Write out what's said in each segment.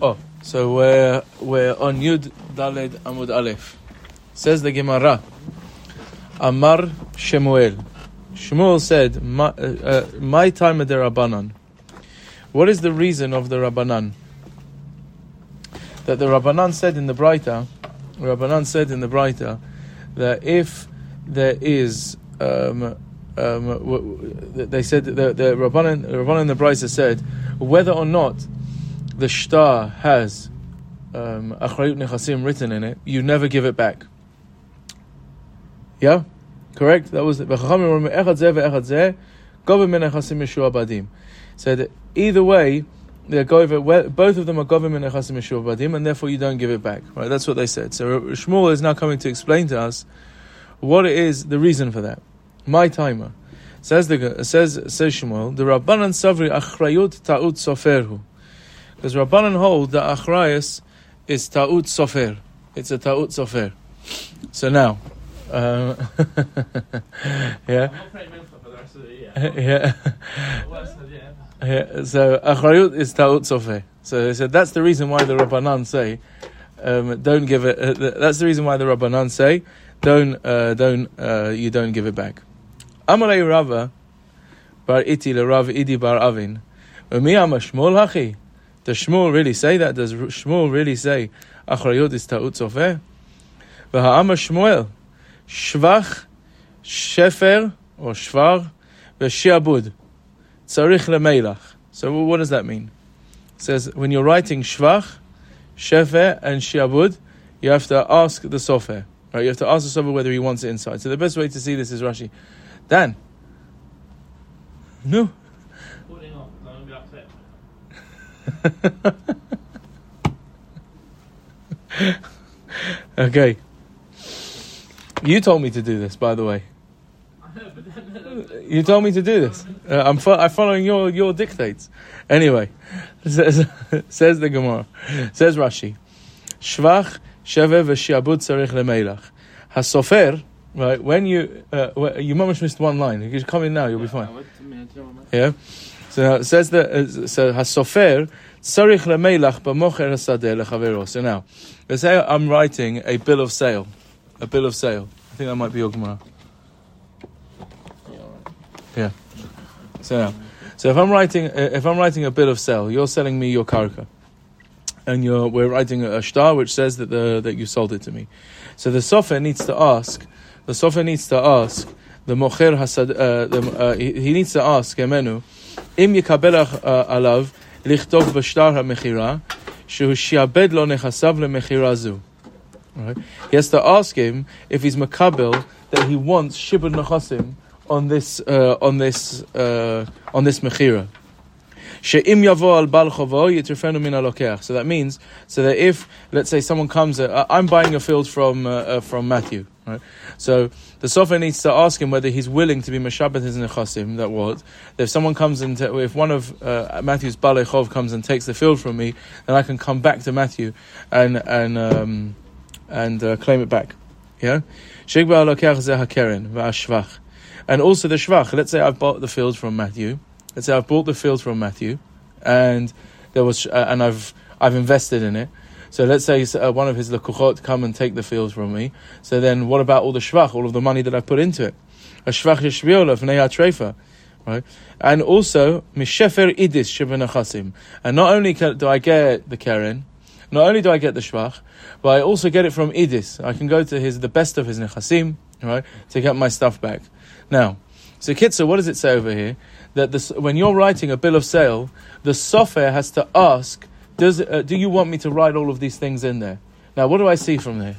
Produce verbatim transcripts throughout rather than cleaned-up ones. Oh, so we're, we're on Yud Dalet Amud Aleph. Says the Gemara, Amar Shemuel. Shemuel said, my, uh, uh, my time at the Rabbanon. What is the reason of the Rabbanon? That the Rabbanon said in the Brayta, Rabbanon said in the Brayta, that if there is, um, um, w- w- they said, the, the Rabbanon, Rabbanon and the Brayta said, whether or not the Shtar has um, Achrayut Nechasim written in it, you never give it back. Yeah? Correct? That was it. Gov'im Mi'Nechasim Meshubadim. Said, either way, they're Gov'im, both of them are Gov'im Mi'Nechasim Meshubadim, and therefore you don't give it back. Right? That's what they said. So Shmuel is now coming to explain to us what it is, the reason for that. My timer. Says the says says Shmuel, the Rabbanan Savri Achrayut Ta'ut Soferhu. Because Rabbanan hold that Achrayus is Ta'ut Sofer. It's a Ta'ut Sofer. So now, um, yeah, yeah, yeah. So Achrayut is Ta'ut Sofer. So they said that's the reason why the Rabbanan say, um, don't give it. Uh, that's the reason why the Rabbanan say, don't, uh, don't, uh, you don't give it back. Amalei Rava bar iti le Rav idi bar avin. Umi ama Shmuel hachi. Does Shmuel really say that? Does Shmuel really say Achrayut is Ta'ut Sofer? V'ha'ama Shmuel Shvach Shefer or Shvar v'Shiabud Tzarich leMeilach. So what does that mean? It says when you're writing Shvach, Shefer and Shiabud, you have to ask the Sofer. Right? You have to ask the Sofer whether he wants it inside. So the best way to see this is Rashi. Dan. No. Okay. You told me to do this, by the way. You told me to do this. Uh, I'm fo- I'm following your, your dictates. Anyway, says says the Gemara, says Rashi, Shvach Shevev Shiabud Tzarich leMeilach Hasofer. Right, when you uh, you mamash missed one line. You come in now, you'll be fine. Yeah. So now it says that uh, so hasofer tzarich lemeilach b'mocher hasadeh lechavero. So now, let's say I'm writing a bill of sale, a bill of sale. I think that might be your Gemara. Yeah. So now, so if I'm writing uh, if I'm writing a bill of sale, you're selling me your karka, and you're we're writing a shtar which says that the that you sold it to me. So the sofer needs to ask. The sofer needs to ask the mocher hasad. Uh, the, uh, he, he needs to ask Emenu. Im yikabelach alav lichtov b'shtar hamechira shehu shiabed lo nechasav lemechira zu. He has to ask him if he's makabel that he wants shibud nechasim on this uh, on this uh, on this mechira. She'im yavo al bal chovo yitrefenu min alokeach. So that means so that if let's say someone comes, uh, I'm buying a field from uh, from Matthew. Right? So the sofer needs to ask him whether he's willing to be meshabet his nechasim. That what if someone comes and te- if one of uh, Matthew's Ba'alei Chov comes and takes the field from me, then I can come back to Matthew and and um, and uh, claim it back. Yeah, shegba alokach zeh hakeren va'ashvach, and also the shvach. Let's say I've bought the field from Matthew. Let's say I've bought the field from Matthew, and there was uh, and I've I've invested in it. So let's say uh, one of his lekuchot come and take the field from me. So then, what about all the shvach, all of the money that I put into it? A shvach yeshviol of neyat trefa, right? And also mishefer idis shebenachasim. And not only do I get the keren, not only do I get the shvach, but I also get it from idis. I can go to his the best of his nechasim, right, to get my stuff back. Now, so Kitsa, what does it say over here? That this, when you're writing a bill of sale, the sofer has to ask. Does, uh, do you want me to write all of these things in there? Now, what do I see from there?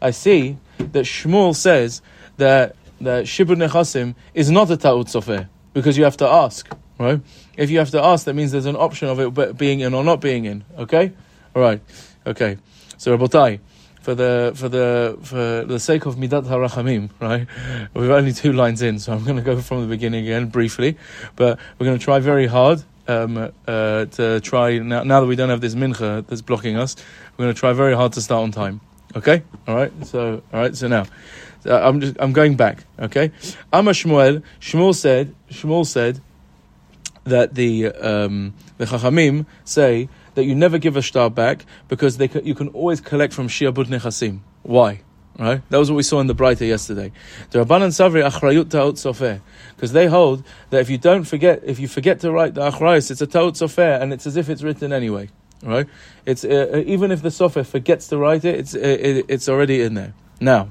I see that Shmuel says that that Shibud Nechasim is not a Ta'ut Sofer because you have to ask, right? If you have to ask, that means there's an option of it being in or not being in. Okay, all right, okay. So, Rabotai, for the for the for the sake of Midat HaRachamim, right? We've only two lines in, so I'm going to go from the beginning again briefly, but we're going to try very hard. Um, uh, to try now, now that we don't have this mincha that's blocking us, we're going to try very hard to start on time. Okay, all right. So, all right. So now, uh, I'm just I'm going back. Okay, Amar Shmuel. Shmuel said. Shmuel said that the um, the Chachamim say that you never give a shtar back because they you can always collect from Sheabud Nechasim. Why? Right? That was what we saw in the Brayta yesterday. The Rabbanan Savri Achrayut Ta'ut Sofer, because they hold that if you don't forget, if you forget to write the Achrayus, it's a Ta'ut Sofer, and it's as if it's written anyway. Right? It's uh, even if the Sofer forgets to write it, it's uh, it, it's already in there. Now,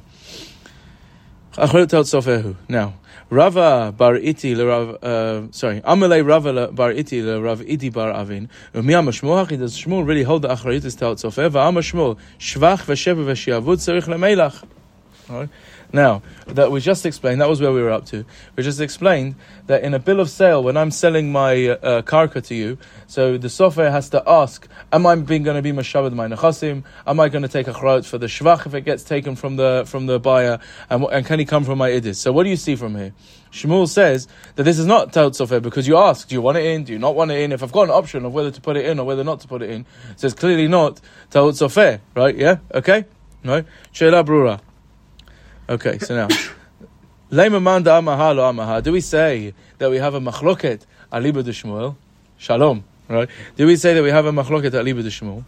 Achrayut Ta'ut Sofer. Now, Rava bar iti le Rav. Uh, sorry, Amalei Rava bar iti le Rav idi bar avin. Umi amashmo haki. Does Shmuel really hold the Achrayut is Ta'ut Sofer? Amashmo Shvach Shevev Shiabud Tzarich leMelach. Right. Now, that we just explained, that was where we were up to. We just explained that in a bill of sale, when I'm selling my uh, karka to you, so the sofer has to ask, am I being going to be meshubadim my nechasim? Am I going to take achrayut for the shvach if it gets taken from the from the buyer? And, and can he come from my idis? So what do you see from here? Shemuel says that this is not Ta'ut Sofer because you ask, do you want it in, do you not want it in? If I've got an option of whether to put it in or whether not to put it in, so it's clearly not Ta'ut Sofer, right? Yeah? Okay? No? Sheila brura. Okay, so now, do we say that we have a machloket at libud Shmuel? Shalom, right? Do we say that we have a machloket at libud Shmuel?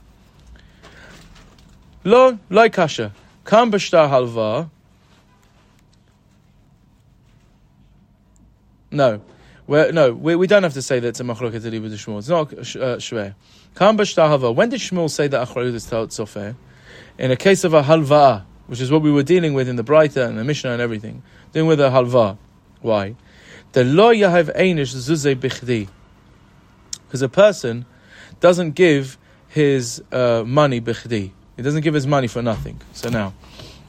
Lo, lo kasha. Kam b'shtar halva. No, We're, no, we, we don't have to say that it's a machloket at libud Shmuel. It's not uh, shver. Kam b'shtar halva. When did Shmuel say that achrayut is ta'ut sofer? In a case of a halva, which is what we were dealing with in the Brayta and the Mishnah and everything, dealing with the halva. Why? The lo yahav einish zuzei bichdi, because a person doesn't give his uh, money bichdi. He doesn't give his money for nothing. So now,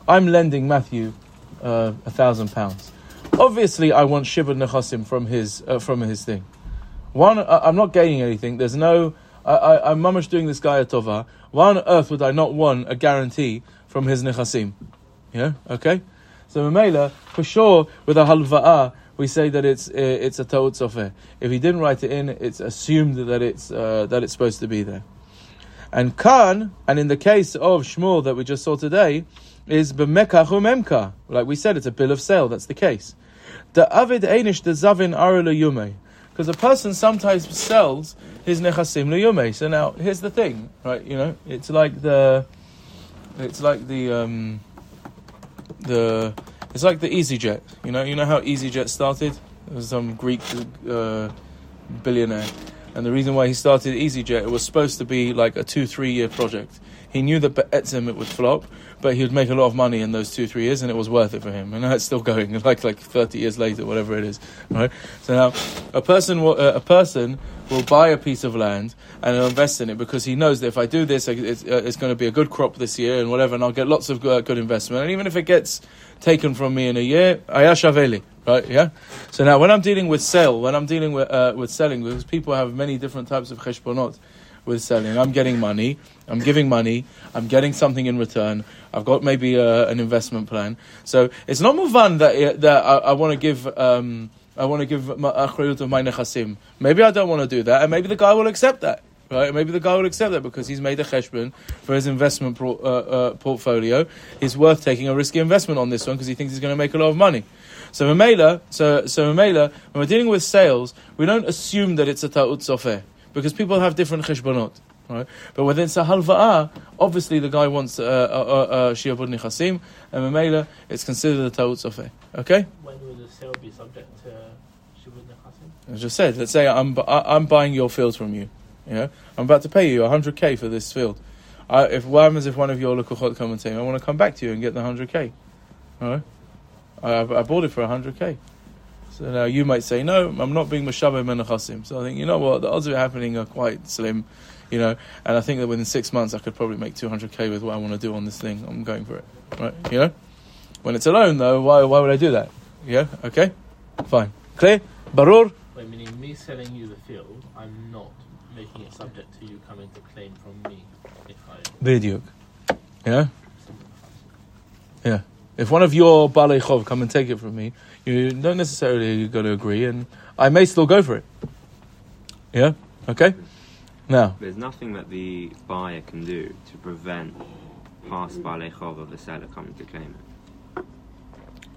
I'm lending Matthew a uh, thousand pounds. Obviously, I want shibud nechasim from his uh, from his thing. One, I- I'm not gaining anything. There's no. I, I- I'm mamash doing this guy a tova. Why on earth would I not want a guarantee from his nechasim? Yeah, okay? So Mamela, for sure, with a halva'ah, we say that it's it's a ta'ut sofer. If he didn't write it in, it's assumed that it's uh, that it's supposed to be there. And kan, and in the case of Shmuel that we just saw today, is b'mekach u'memka. Like we said, it's a bill of sale, that's the case. The avid einish de zavin ara l'yume. Because a person sometimes sells his nechasim l'yume. So now, here's the thing, right? You know, it's like the... It's like the um, the it's like the EasyJet. You know, you know how EasyJet started. There was some Greek uh, billionaire, and the reason why he started EasyJet, it was supposed to be like a two three year project. He knew that be'etzim it would flop, but he would make a lot of money in those two three years, and it was worth it for him. And now it's still going, like like thirty years later, whatever it is. Right. So now a person will, uh, a person. will buy a piece of land and he'll invest in it because he knows that if I do this, it's, it's going to be a good crop this year and whatever, and I'll get lots of good investment. And even if it gets taken from me in a year, ayashaveli, right? Yeah. So now, when I'm dealing with sell, when I'm dealing with uh, with selling, because people have many different types of cheshbonot with selling. I'm getting money. I'm giving money. I'm getting something in return. I've got maybe a, an investment plan. So it's not muvan that that I, I want to give. Um, I want to give achrayut of my nechasim. Maybe I don't want to do that, and maybe the guy will accept that, right? Maybe the guy will accept that because he's made a cheshbon for his investment pro- uh, uh, portfolio. It's worth taking a risky investment on this one because he thinks he's going to make a lot of money. So Mamela, so so Mamela, when we're dealing with sales, we don't assume that it's a ta'ut sofer because people have different cheshbonot, right? But within it's a halva'ah, obviously the guy wants shiabud nechasim, and Mamela, it's considered a ta'ut sofer. Okay. When will the sale be subject to shibud nechasim? As I said, let's say I'm I'm buying your field from you. Yeah, I'm about to pay you one hundred thousand for this field. I, if what happens if one of your lekuchot come and say, I want to come back to you and get the one hundred thousand? All right, I, I bought it for one hundred thousand. So now you might say, no, I'm not being meshaveh nechasim. So I think, you know what, the odds of it happening are quite slim, you know, and I think that within six months I could probably make two hundred thousand with what I want to do on this thing. I'm going for it, right? You know. When it's alone, though, why why would I do that? Yeah, okay, fine. Clear? Barur? Wait, meaning me selling you the field, I'm not making it subject to you coming to claim from me if I... Bidyuk. Yeah? Yeah. If one of your Ba'alei Chov come and take it from me, you don't necessarily got to agree, and I may still go for it. Yeah? Okay? Now. There's nothing that the buyer can do to prevent past Ba'alei Chov of the seller coming to claim it.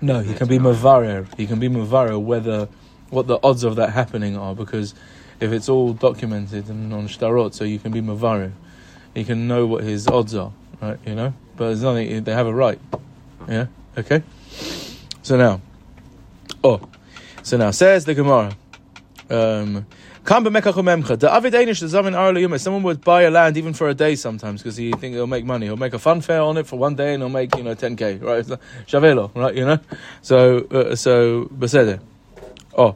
No, he can be mavarer. He can be mavarer whether what the odds of that happening are, because if it's all documented and on shtarot, so you can be mavaru, you can know what his odds are, right? You know, but there's nothing. They have a right. Yeah. Okay. So now, oh, so now says the Gemara. Um, someone would buy a land even for a day sometimes because he think he'll make money. He'll make a fun fair on it for one day and he'll make, you know, ten K, right? Shavelo, right? You know, so uh, so beseder. Oh,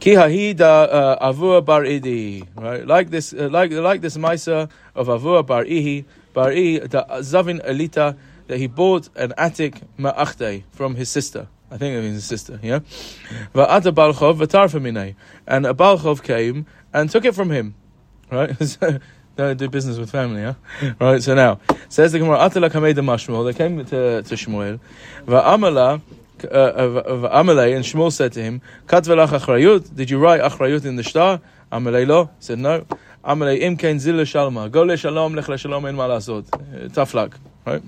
ki hahida avua bar idi, right? Like this, uh, like like this ma'aser of avua bar ihi bar i the zavin elita, that he bought an attic ma'achtei from his sister. I think it means his sister, yeah? Va'at a Ba'alei Chov v'tarfa minei. And a Ba'alei Chov came and took it from him, right? So, don't do business with family, huh? Right, so now, says the Gemara, Atala kamei d'mashmuel, they came to, to Shemuel, va'amala, Amalei, and Shemuel said to him, Katvelach Achrayut, did you write Achrayut in the Shtar? Amalei lo, said no. Amalei im kein zil l'shalma, go l'shalom, lech l'shalom, en ma l'asot. Tough luck, right?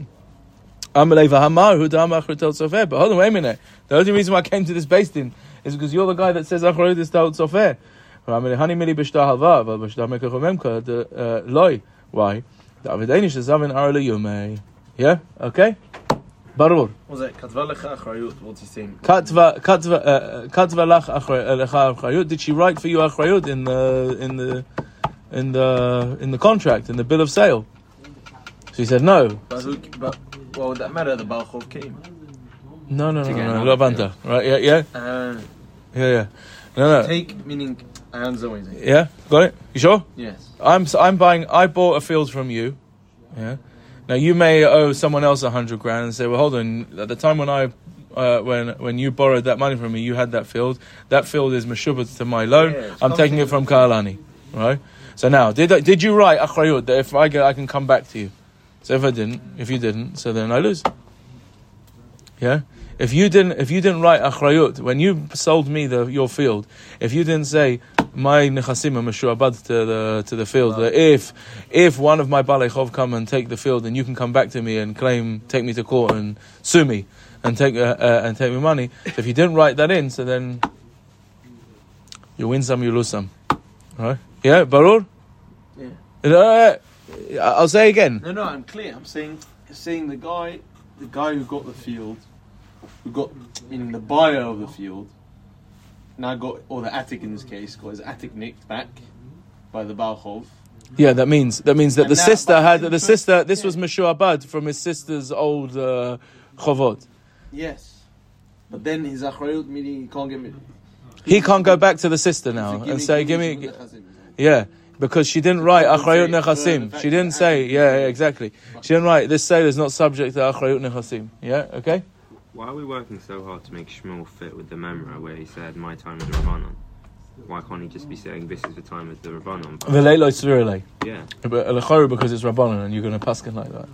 Amalei v'hamar hu da'am Achrayut Ta'ut Sofer. But hold on, wait a minute. The only reason why I came to this bais din is because you're the guy that says Achrayut is Ta'ut Sofer. Amalei hani mili b'shtar halva, but b'shtar mekachom emka loy. Why? The avidenish is zavin ar l'yume. Yeah. Okay. Barur. What's that? Katva lecha Achrayut. What's he saying? Katva katva katva lecha Achrayut. Did she write for you Achrayut in the in the in the in the contract, in the bill of sale? She said no. But well, would that matter? The Ba'alei Chov came. No, no, no, no, no. Lavanta, right? Yeah, yeah, uh, yeah, yeah. No, no. Take meaning hands away. Yeah, got it. You sure? Yes. I'm, I'm buying. I bought a field from you. Yeah. Now you may owe someone else a hundred grand and say, well, hold on. At the time when I, uh, when when you borrowed that money from me, you had that field. That field is Meshubadim to my loan. Yeah, I'm taking it from Kaalani, right? So now, did I, did you write Achrayut that if I go, I can come back to you? So if I didn't, if you didn't, so then I lose. Yeah? If you didn't if you didn't write Achrayut, when you sold me the your field, if you didn't say my Nechasim Meshubadim to the to the field, no. That if if one of my Ba'alei Chov come and take the field and you can come back to me and claim, take me to court and sue me and take uh, uh, and take me money, so if you didn't write that in, so then you win some, you lose some. Right? Yeah, Barur? Yeah. Uh, I'll say again. No, no, I'm clear. I'm saying, saying the guy, the guy who got the field, who got, meaning the buyer of the field, now got, or the attic in this case, got his attic nicked back by the Ba'alei Chov. Yeah, that means that means that and the now, sister had the first, sister. This yeah. was Meshuabad from his sister's old uh, chovot. Yes, but then his Achrayut meaning he can't give it. He can't go back to the sister now and say, "Give me." Give me yeah. Because she didn't write Achrayut Nechasim. She didn't say, yeah, yeah, exactly. She didn't write, this sale is not subject to Achrayut Nechasim. Yeah, okay? Why are we working so hard to make Shmuel fit with the Memra where he said, my time is Rabbanon? Why can't he just be saying, this is the time of the Rabbanon? V'leiloi Tzvirelei. Yeah. But Alechoru, because it's Rabbanon and you're going to paskin like that.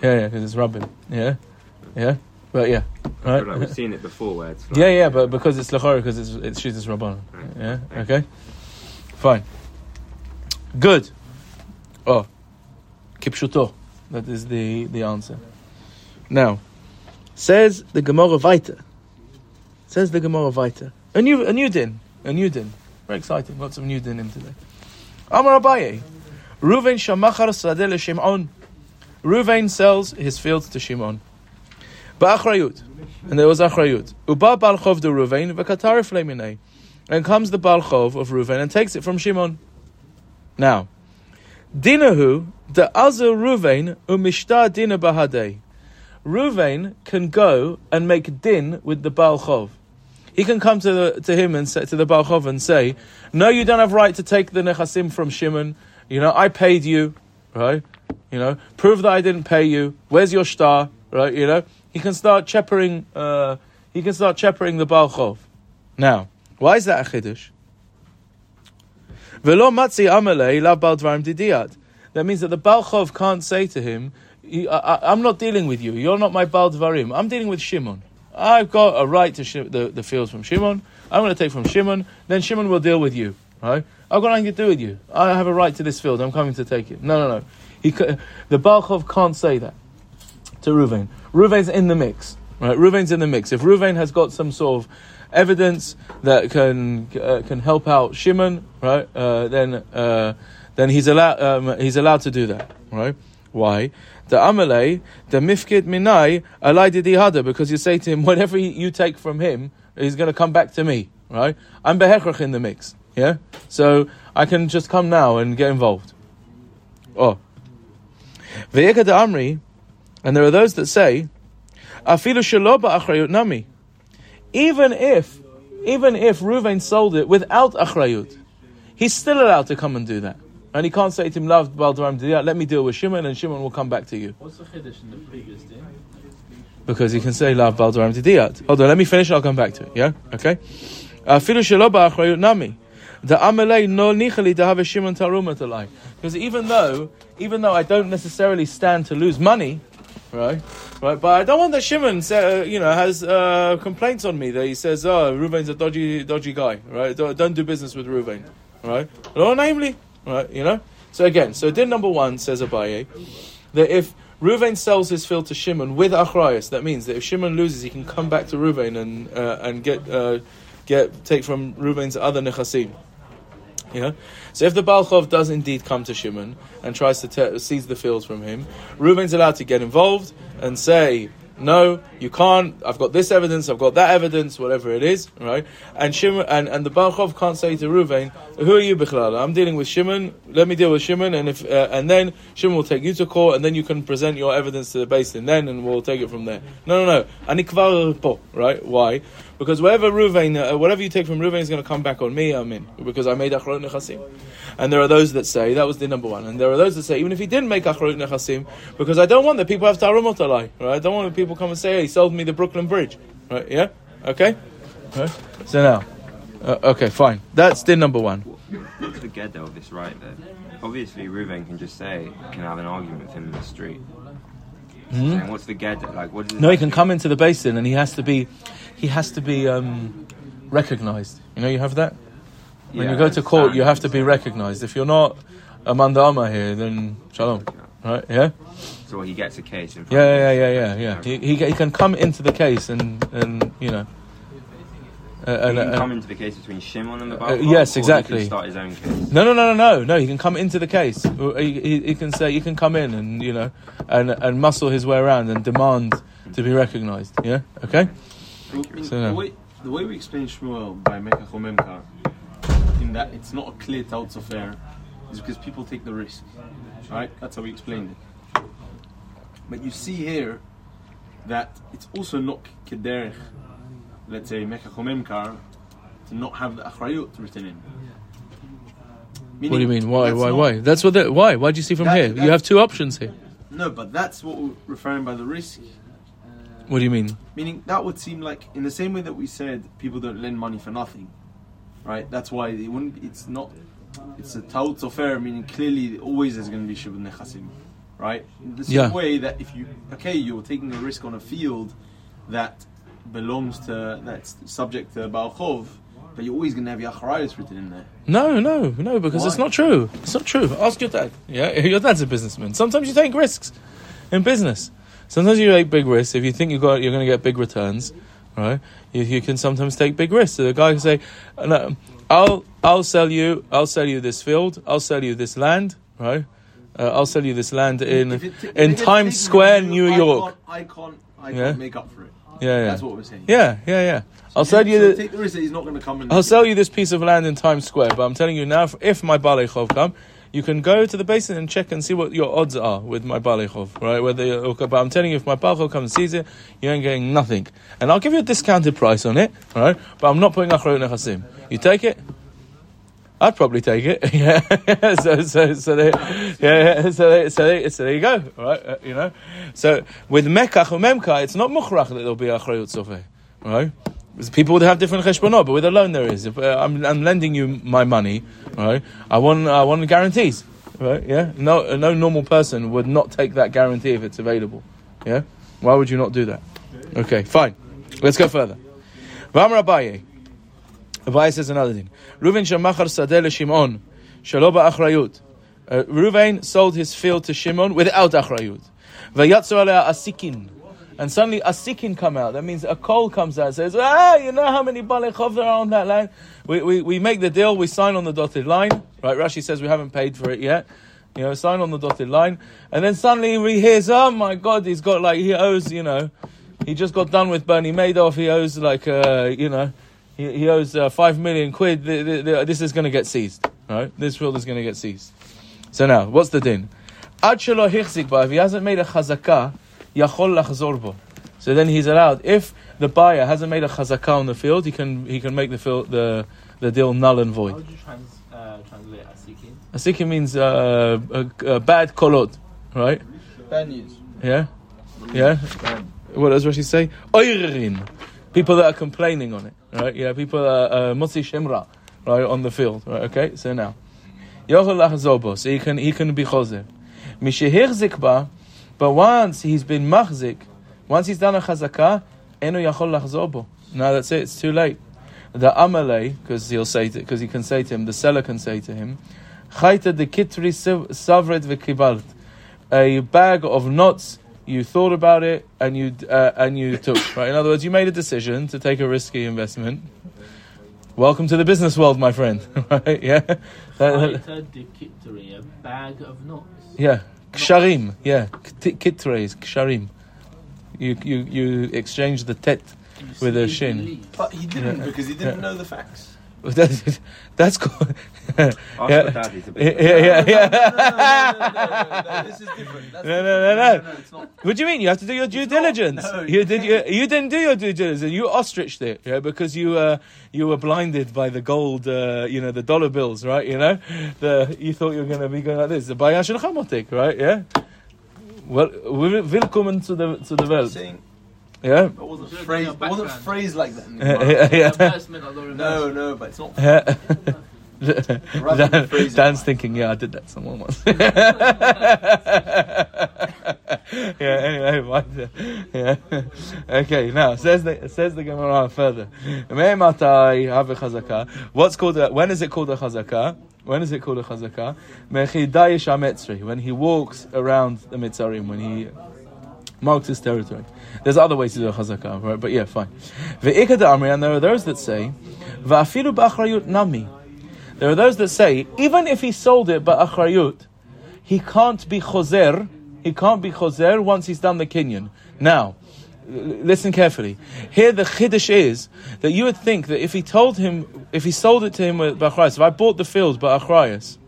Yeah, yeah, because it's Rabbin. Yeah? Yeah? But yeah. Right? Like we've seen it before where it's like, yeah, yeah, but because it's Lechoru, because it's, it's, she's Rabbanon. Right. Yeah? Okay? Fine. Good. Oh. Kipshuto. That is the, the answer. Now, says the Gemara Veiter. Says the Gemara Veiter. A new a new din. A new din. Very exciting. Lots of new din in today. Amar Abaye. Reuven shamachar sadeh le Shimon. Reuven sells his fields to Shimon. Ba'achrayut. And there was Achrayut. Uba Ba'alei Chov de Reuven v'katarif leiminei. And comes the Ba'alei Chov of Reuven and takes it from Shimon. Now, dinahu the azur Reuven umishtar dina bahadei. Reuven can go and make din with the Ba'alei Chov. He can come to the, to him and say, to the Ba'alei Chov and say, "No, you don't have right to take the nechasim from Shimon. You know, I paid you, right? You know, prove that I didn't pay you. Where's your shtar, right? You know." He can start chepering. Uh, he can start chepering the Ba'alei Chov. Now. Why is that a chiddush? That means that the Ba'alei Chov can't say to him, I'm not dealing with you, you're not my Baal Dvarim, I'm dealing with Shimon. I've got a right to sh- the, the fields from Shimon, I'm going to take from Shimon, then Shimon will deal with you. Right? I've got nothing to do with you, I have a right to this field, I'm coming to take it. No, no, no. He c- the Ba'alei Chov can't say that to Reuven. Reuven's in the mix. Right? Reuven's in the mix. If Reuven has got some sort of evidence that can uh, can help out Shimon, right? Uh, then uh, then he's allowed um, he's allowed to do that, right? Why? The Amalei, the mifkid minai, alai didi hada, because you say to him, whatever you take from him, he's going to come back to me, right? I'm behechrach in the mix, yeah. So I can just come now and get involved. Oh, ve'yekad amri, and there are those that say, afilu shelo ba'achrayut nami, even if, even if Reuven sold it without achrayut, he's still allowed to come and do that. And he can't say to him, "Love Balduram Diyat, let me deal with Shimon, and Shimon will come back to you." What's the chiddush in the previous day? Because he can say, "Love Balduram Diyat." Hold on, let me finish. I'll come back to it. Yeah, okay. Afilu shelo ba'achrayut nami, the amalei no nichali to have a Shimon tarumat alai. Because even though, even though I don't necessarily stand to lose money, right, right, but I don't want that Shimon, uh, you know, has uh, complaints on me that he says, "Oh, Reuven's a dodgy, dodgy guy." Right? Don't, don't do business with Reuven. Right? Or namely. Right, you know? So again, so din number one says Abaye that if Reuven sells his field to Shimon with Achrayus, that means that if Shimon loses, he can come back to Reuven and uh, and get uh, get take from Reuven's other Nechasim. You know? So if the Ba'alei Chov does indeed come to Shimon and tries to te- seize the fields from him, Reuven's allowed to get involved and say, "No, you can't. I've got this evidence. I've got that evidence. Whatever it is, right?" And Shimon and, and the Ba'alei Chov can't say to Reuven, "Who are you, Bichlala? I'm dealing with Shimon. Let me deal with Shimon, and if uh, and then Shimon will take you to court, and then you can present your evidence to the bais din, then and we'll take it from there." No, no, no. Ani kvar po, right? Why? Because whatever Reuven, uh, whatever you take from Reuven is going to come back on me. I'm in because I made Achrayut Nechasim. And there are those that say that was the number one. And there are those that say even if he didn't make Achrayut Nechasim, because I don't want that people have tarumot alai, right? I don't want the people come and say, "Hey, he sold me the Brooklyn Bridge," right? Yeah, okay. Right. So now, uh, okay, fine. That's din number one. What's the gedder of this right there? Obviously, Reuven can just say, "Can I have an argument with him in the street?" Mm-hmm. So what's the gedder? Like, what is? No, he can do? Come into the basin, and he has to be, he has to be um, recognized. You know, you have that. When yeah, you go to court, you have to be recognized. If you're not a mandama here, then shalom, right? Yeah. So he gets a case in front yeah, of yeah, yeah, yeah, yeah, yeah. He, he he can come into the case and, and you know. Uh, and, he can uh, come into the case between Shimon and the Baal. Uh, yes, exactly. Or he can start his own case. No, no, no, no, no, no. He can come into the case. He, he, he can say, he can come in and you know, and and muscle his way around and demand to be recognized. Yeah. Okay. Well, so, the, way, the way we explain Shemuel by Mekach Omemka, in that it's not a clear Ta'ut Sofer, is because people take the risk. Right? That's how we explained it. But you see here that it's also not kederich, let's say, mechach omemkar, to not have the achrayut written in. Meaning, what do you mean? Why? Why? Why? That's what. The, why? Why do you see from that, here? You have two options here. No, but that's what we're referring by the risk. What do you mean? Meaning that would seem like, in the same way that we said people don't lend money for nothing, right? That's why they wouldn't. It's not. It's a ta'ut sofer, meaning clearly always there's going to be shibud nechasim. Right? In the same yeah. way that if you, okay, you're taking a risk on a field that belongs to, that's subject to Ba'alei Chov, but you're always going to have your achrayus written in there. No, no, no, because Why? It's not true. It's not true. Ask your dad. Yeah, your dad's a businessman. Sometimes you take risks in business. Sometimes you take big risks. If you think you got, you're going to get big returns, right? You, you can sometimes take big risks. So the guy can say, no, I'll, I'll sell you, I'll sell you this field, I'll sell you this land, right? Uh, I'll sell you this land in t- in Times Square, New York. I can't, I can't, I yeah. can't make up for it. Yeah, yeah. That's what we're saying. Yeah, yeah, yeah. So I'll sell you. So the, take the risk that he's not going to come. And I'll sell you this piece of land in Times Square, but I'm telling you now, if my Ba'alei Chov come, you can go to the basin and check and see what your odds are with my Ba'alei Chov, right? Whether, okay, but I'm telling you, if my Ba'alei Chov comes and sees it, you ain't getting nothing. And I'll give you a discounted price on it, all right? But I'm not putting Achrayut Nechasim. You take it. I'd probably take it. Yeah. so so so there, yeah, yeah. So there, so there, so there you go. Right, uh, you know. So with mekach or memka, it's not mukhrach that there'll be achrayut sofer. Right? Because people would have different cheshbonot, but with a loan there is. If, uh, I'm I'm lending you my money, right? I want I want guarantees, right? Yeah. No no normal person would not take that guarantee if it's available. Yeah. Why would you not do that? Okay, fine. Let's go further. V'amar Abaye. Abaye says another thing. Reuven shamachar sadeh le Shimon, shelo ba'achrayut. Reuven sold his field to Shimon without achrayut. Vayatzu alei asikin, and suddenly a sikin come out. That means a coal comes out. Says, ah, you know how many Ba'alei Chov there are on that land? We, we we make the deal. We sign on the dotted line. Right? Rashi says we haven't paid for it yet. You know, sign on the dotted line. And then suddenly he hears, oh my God, he's got like, he owes, you know, he just got done with Bernie Madoff. He owes like, uh, you know, he, he owes uh, five million quid. The, the, the, this is going to get seized. Right? This field is going to get seized. So now, what's the din? If he hasn't made a chazakah, yachol lachzor bo. So then he's allowed. If the buyer hasn't made a chazakah on the field, he can he can make the field, the the deal null and void. How would you trans, uh, translate asikin? Asikin means uh, a, a bad kolot, right? Bad news. Yeah, yeah. What does Rashi say? Oirin, people that are complaining on it, right? Yeah, people are motzi shemra, right, on the field, right? Okay, so now yachol lachzor bo. So he can he can be chozer. But once he's been machzik, once he's done a chazakah, eno yachol lachzor bo. Now that's it; it's too late. The Amalei, because he'll say, because he can say to him, the seller can say to him, chayta de kitri savret vekibalt, a bag of knots. You thought about it and you uh, and you took. Right. In other words, you made a decision to take a risky investment. Welcome to the business world, my friend. Right? Yeah. A bag of knots. Yeah, ksharim. Yeah, kitreis, ksharim. You you you exchange the tet with a shin. But he didn't, because he didn't know the facts. That's that's cool. Yeah, yeah, yeah. yeah. This is different. No, no, no, no. What do you mean? You have to do your due diligence. You did. You didn't do your due diligence. You ostriched it, yeah, because you uh, you were blinded by the gold, uh, you know, the dollar bills, right? You know, the you thought you were going to be going like this, the bayash and chamotik, right? Yeah. Well, willkommen to the to the world. Yeah. It wasn't phrased, it wasn't phrased like that. Yeah, yeah. No, no, but it's not. Dan, Dan's thinking, yeah, I did that someone once. Yeah, anyway. Yeah. Okay, now, says the, says the Gemara further. What's called a, when is it called a chazakah? When is it called a chazakah? Mechidai shametzri, when he walks around the Mitzarim, when he marks his territory. There's other ways to do a chazakah, right? But yeah, fine. And there are those that say, there are those that say, even if he sold it by achrayut, he can't be chozer, he can't be chozer once he's done the kinyan. Now, listen carefully. Here the chiddush is that you would think that if he told him, if he sold it to him by achrayus, if I bought the field by achrayus,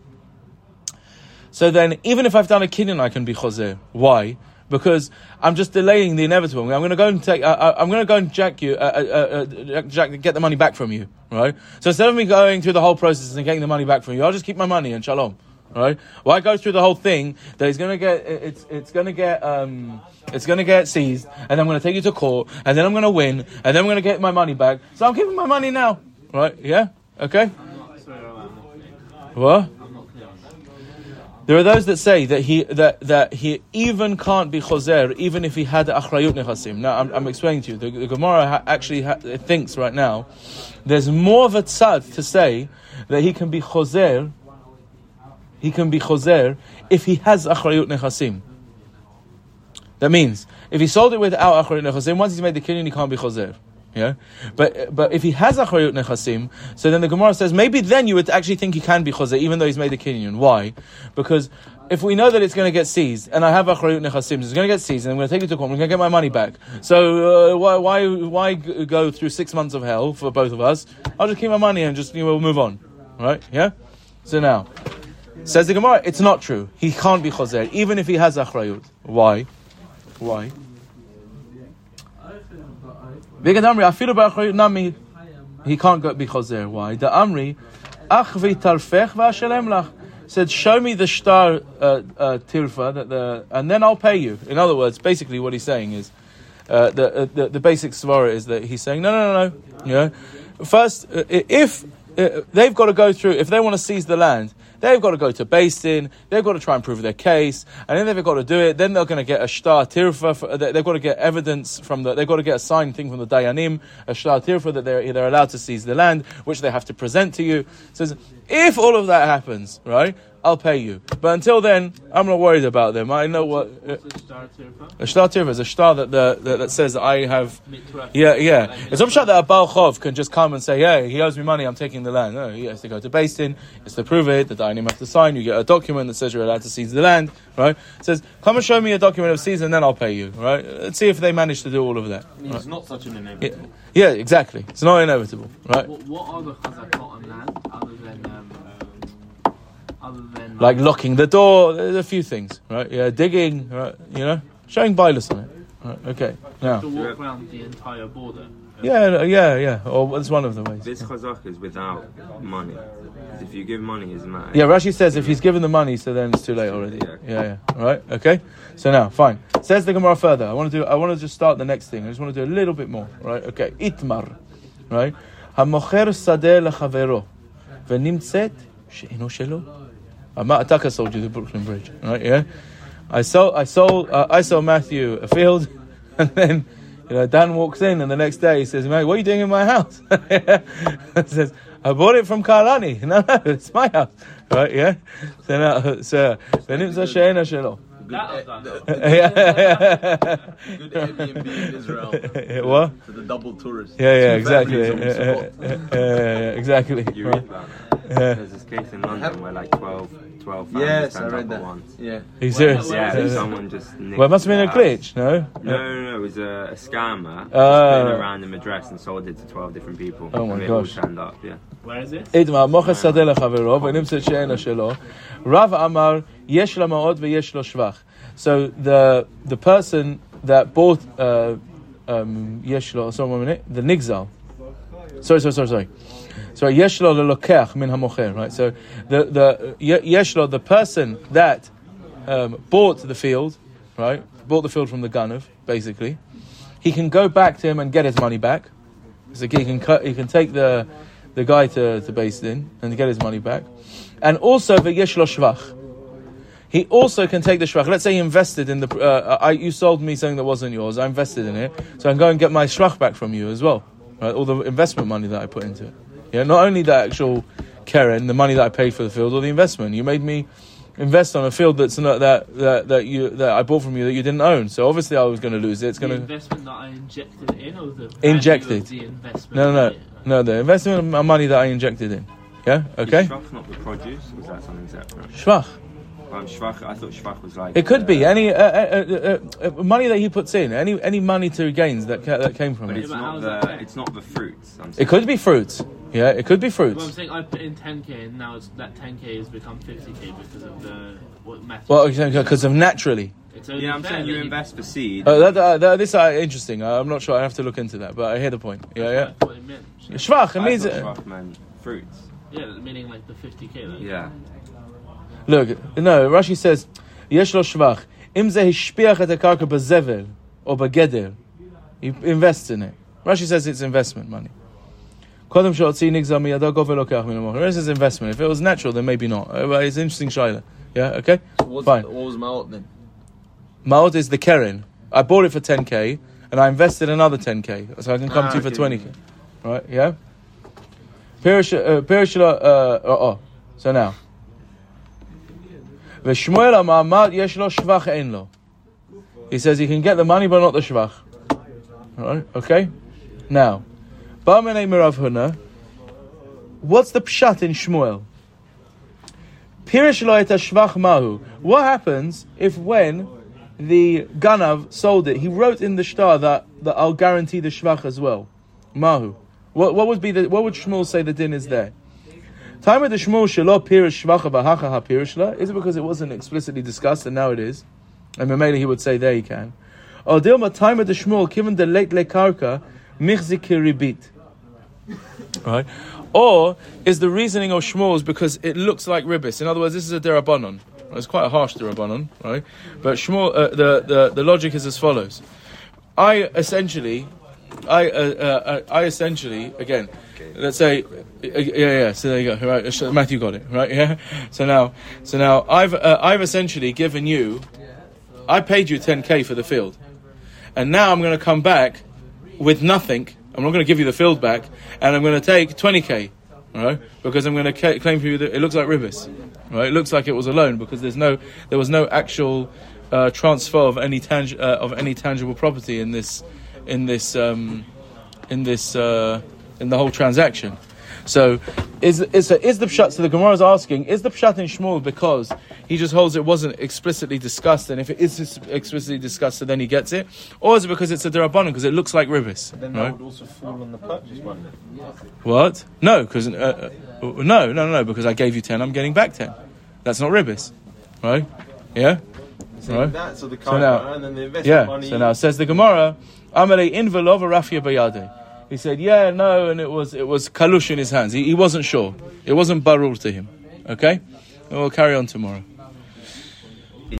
so then even if I've done a kinyan, I can be chozer. Why? Because I'm just delaying the inevitable. I'm going to go and take. Uh, I'm going to go and jack you, uh, uh, uh, jack, get the money back from you, right? So instead of me going through the whole process and getting the money back from you, I'll just keep my money and shalom, right? Why well, go through the whole thing? That he's going to get. It's it's going to get. Um, it's going to get seized, and I'm going to take you to court, and then I'm going to win, and then I'm going to get my money back. So I'm keeping my money now, right? Yeah. Okay. What? There are those that say that he that that he even can't be chozer even if he had achrayut nechasim. Now I'm, I'm explaining to you. The, the Gemara ha, actually ha, thinks right now there's more of a tzad to say that he can be chozer. He can be chozer if he has achrayut nechasim. That means if he sold it without achrayut nechasim, once he's made the kinyan, he can't be chozer. Yeah, but but if he has achrayut nechasim, so then the Gemara says maybe then you would actually think he can be chozer even though he's made a kinyan. Why? Because if we know that it's going to get seized, and I have achrayut nechasim, it's going to get seized, and I'm going to take it to court, I'm going to get my money back. So uh, why why why go through six months of hell for both of us? I'll just keep my money and just you know, we'll move on, right? Yeah. So now says the Gemara, it's not true. He can't be chozer even if he has achrayut. Why? Why? He can't go be chozer. Why? The Amri, ach v'tarfech v'ashelem lach, said, show me the shtar uh, uh, tirfa, that the, and then I'll pay you. In other words, basically what he's saying is, uh, the, uh, the the basic svara is that he's saying, no, no, no, no. You know, first, uh, if uh, they've got to go through, if they want to seize the land, they've got to go to Beis Din, they've got to try and prove their case, and then they've got to do it, then they're going to get a Shtar Tirfa, for, they've got to get evidence from the, they've got to get a signed thing from the Dayanim, a Shtar Tirfa, that they're, they're allowed to seize the land, which they have to present to you. So if all of that happens, right, I'll pay you. But until then, I'm not worried about them. I know what... Uh, What's a shtar tirfa? A shtar tirfa is a shtar that, the, that that says that I have... Yeah, yeah. It's not shot that a Ba'alei Chov can just come and say, hey, he owes me money, I'm taking the land. No, he has to go to Beis Din. It's to prove it. The dayanim have to sign. You get a document that says you're allowed to seize the land, right? It says, come and show me a document of seizure and then I'll pay you, right? Let's see if they manage to do all of that. I mean, right? It's not such an inevitable. Yeah, yeah, exactly. It's not inevitable, right? What, what are the chazakot on land other than... Um, Other than like, like locking the door, there's a few things, right? Yeah, digging, right? You know, showing bailus on it. Right, okay, now. To walk around the entire border. Yeah, yeah, yeah. Or it's one of the ways. This chazak is without money. If you give money, it's mad. Yeah, Rashi says if he's given the money, so then it's too late already. Yeah, yeah. All right, okay. So now, fine. Says the Gemara further. I want to do. I want to just start the next thing. I just want to do a little bit more. Right, okay. Itmar, right? Hamocher sadeh lechavero, venimtzet she'eno shelo. I Ataka sold you the Brooklyn Bridge, right? Yeah, I sold, I sold, uh, I sold Matthew a field, and then you know Dan walks in, and the next day he says, "Mate, what are you doing in my house?" Yeah. He says, "I bought it from Karlani. No, no, it's my house, right? Yeah." So now, so Benim's a she'ena shelo. That was that. Good Airbnb in Israel. Yeah, what? For the double tourists. Yeah, yeah, exactly. Yeah, yeah, yeah, yeah, exactly. You read that. Yeah. There's this case in London where like twelve, twelve families yes, turned up that. At once. Yeah, are you serious? Yeah, yeah. Someone just nicked. Well, it must have been a glitch, no? No, no, no, it was a, a scammer. Uh, just played a random address and sold it to twelve different people. Oh my and gosh. They all turned up, yeah. Where is it? Idma, mocha sadeh lechavero, v'nimtzet she'ena shelo. Rav amar, yesh la ma'od v'yesh lo shvach. So the the person that bought uh, um, yesh lo, sorry, one minute, the nigzal. Sorry, sorry, sorry, sorry. So yeshlo the lokech min hamocher, right? So the the yeshlo the person that um, bought the field, right? Bought the field from the ganav, basically. He can go back to him and get his money back. So he can cut, he can take the the guy to to Beis Din and get his money back. And also the yeshlo shvach, he also can take the shvach. Let's say he invested in the uh, I you sold me something that wasn't yours. I invested in it, so I'm going to get my shvach back from you as well, right? All the investment money that I put into it. Yeah, not only the actual keren, the money that I paid for the field, or the investment. You made me invest on a field that's not that that that you that I bought from you that you didn't own. So obviously I was going to lose it. It's going to investment that I injected in, or the injected. Of the investment no, no, no, no. The investment of money that I injected in. Yeah, okay. Is shvach not the produce? Or is that something separate? Shvach. Um, shvach. I thought shvach was like. It could uh, be any uh, uh, uh, uh, money that he puts in, any any money to he gains that ca- that came from but it. It's not the it's not the fruits. I'm it could be fruits. Yeah, it could be fruits. Well, I'm saying I put in ten K and now it's, that ten K has become fifty K because of the what matters. Well, because of naturally. It's only yeah, I'm saying you invest for seed. Oh, that, that, that, this is uh, interesting. I'm not sure. I have to look into that, but I hear the point. Yeah, That's yeah. What it meant. Shvach, it means shvach, man. Fruits. Yeah, meaning like the fifty K. Like. Yeah. Look, no. Rashi says, "Yesh lo shvach im ze hishpiach et karka b'zevel or b'geder." He invests in it. Rashi says it's investment money. This is investment. If it was natural, then maybe not. But it's interesting, Shaila. Yeah, okay? So what's fine. The, what was Ma'ot then? Ma'ot is the keren. I bought it for ten K, and I invested another ten K. So I can come ah, to you okay. for twenty K. Right, yeah? Perish, uh, perish, uh, uh, oh. So now. He says he can get the money, but not the shvach. Right, okay? Now. What's the pshat in Shemuel? What happens if when the Ganav sold it, he wrote in the Shtar that, that I'll guarantee the Shvach as well? Mahu. What, what would be the, what would Shemuel say the din is there? Time of the Shemuel shelo pirish shvacha b'hacha ha pirish la. Is it because it wasn't explicitly discussed and now it is? And Mamela he would say there he can. Or Dilma time of the Shemuel given the late le karka. Right? Or is the reasoning of Shmuel is because it looks like ribis? In other words, this is a derabbanon. It's quite a harsh derabbanon, right? But Shmuel, uh, the, the the logic is as follows: I essentially, I uh, uh, I essentially again, let's say, yeah, yeah. So there you go. Right, Matthew got it. Right, yeah. So now, so now I've uh, I've essentially given you, I paid you ten K for the field, and now I'm going to come back. With nothing, I'm not going to give you the field back, and I'm going to take twenty K right? Because I'm going to claim for you that it looks like ribbis, right? It looks like it was a loan because there's no, there was no actual uh, transfer of any tang- uh, of any tangible property in this, in this, um, in this, uh, in the whole transaction. So, is is so is the pshat? So the Gemara is asking: is the pshat in Shemuel because he just holds it wasn't explicitly discussed, and if it is explicitly discussed, so then he gets it, or is it because it's a derabanan because it looks like ribis? Then right? That would also fall on the purchase one. What? No, because uh, no, no, no, no, because I gave you ten, I'm getting back ten. That's not ribis, right? Yeah. So right. That, so the karka, so now, and then the investment yeah, money. So now says the Gemara: Amalei in velova rafia bayade. He said, yeah, no, and it was it was kalush in his hands. He, he wasn't sure. It wasn't barur to him. Okay? We'll carry on tomorrow.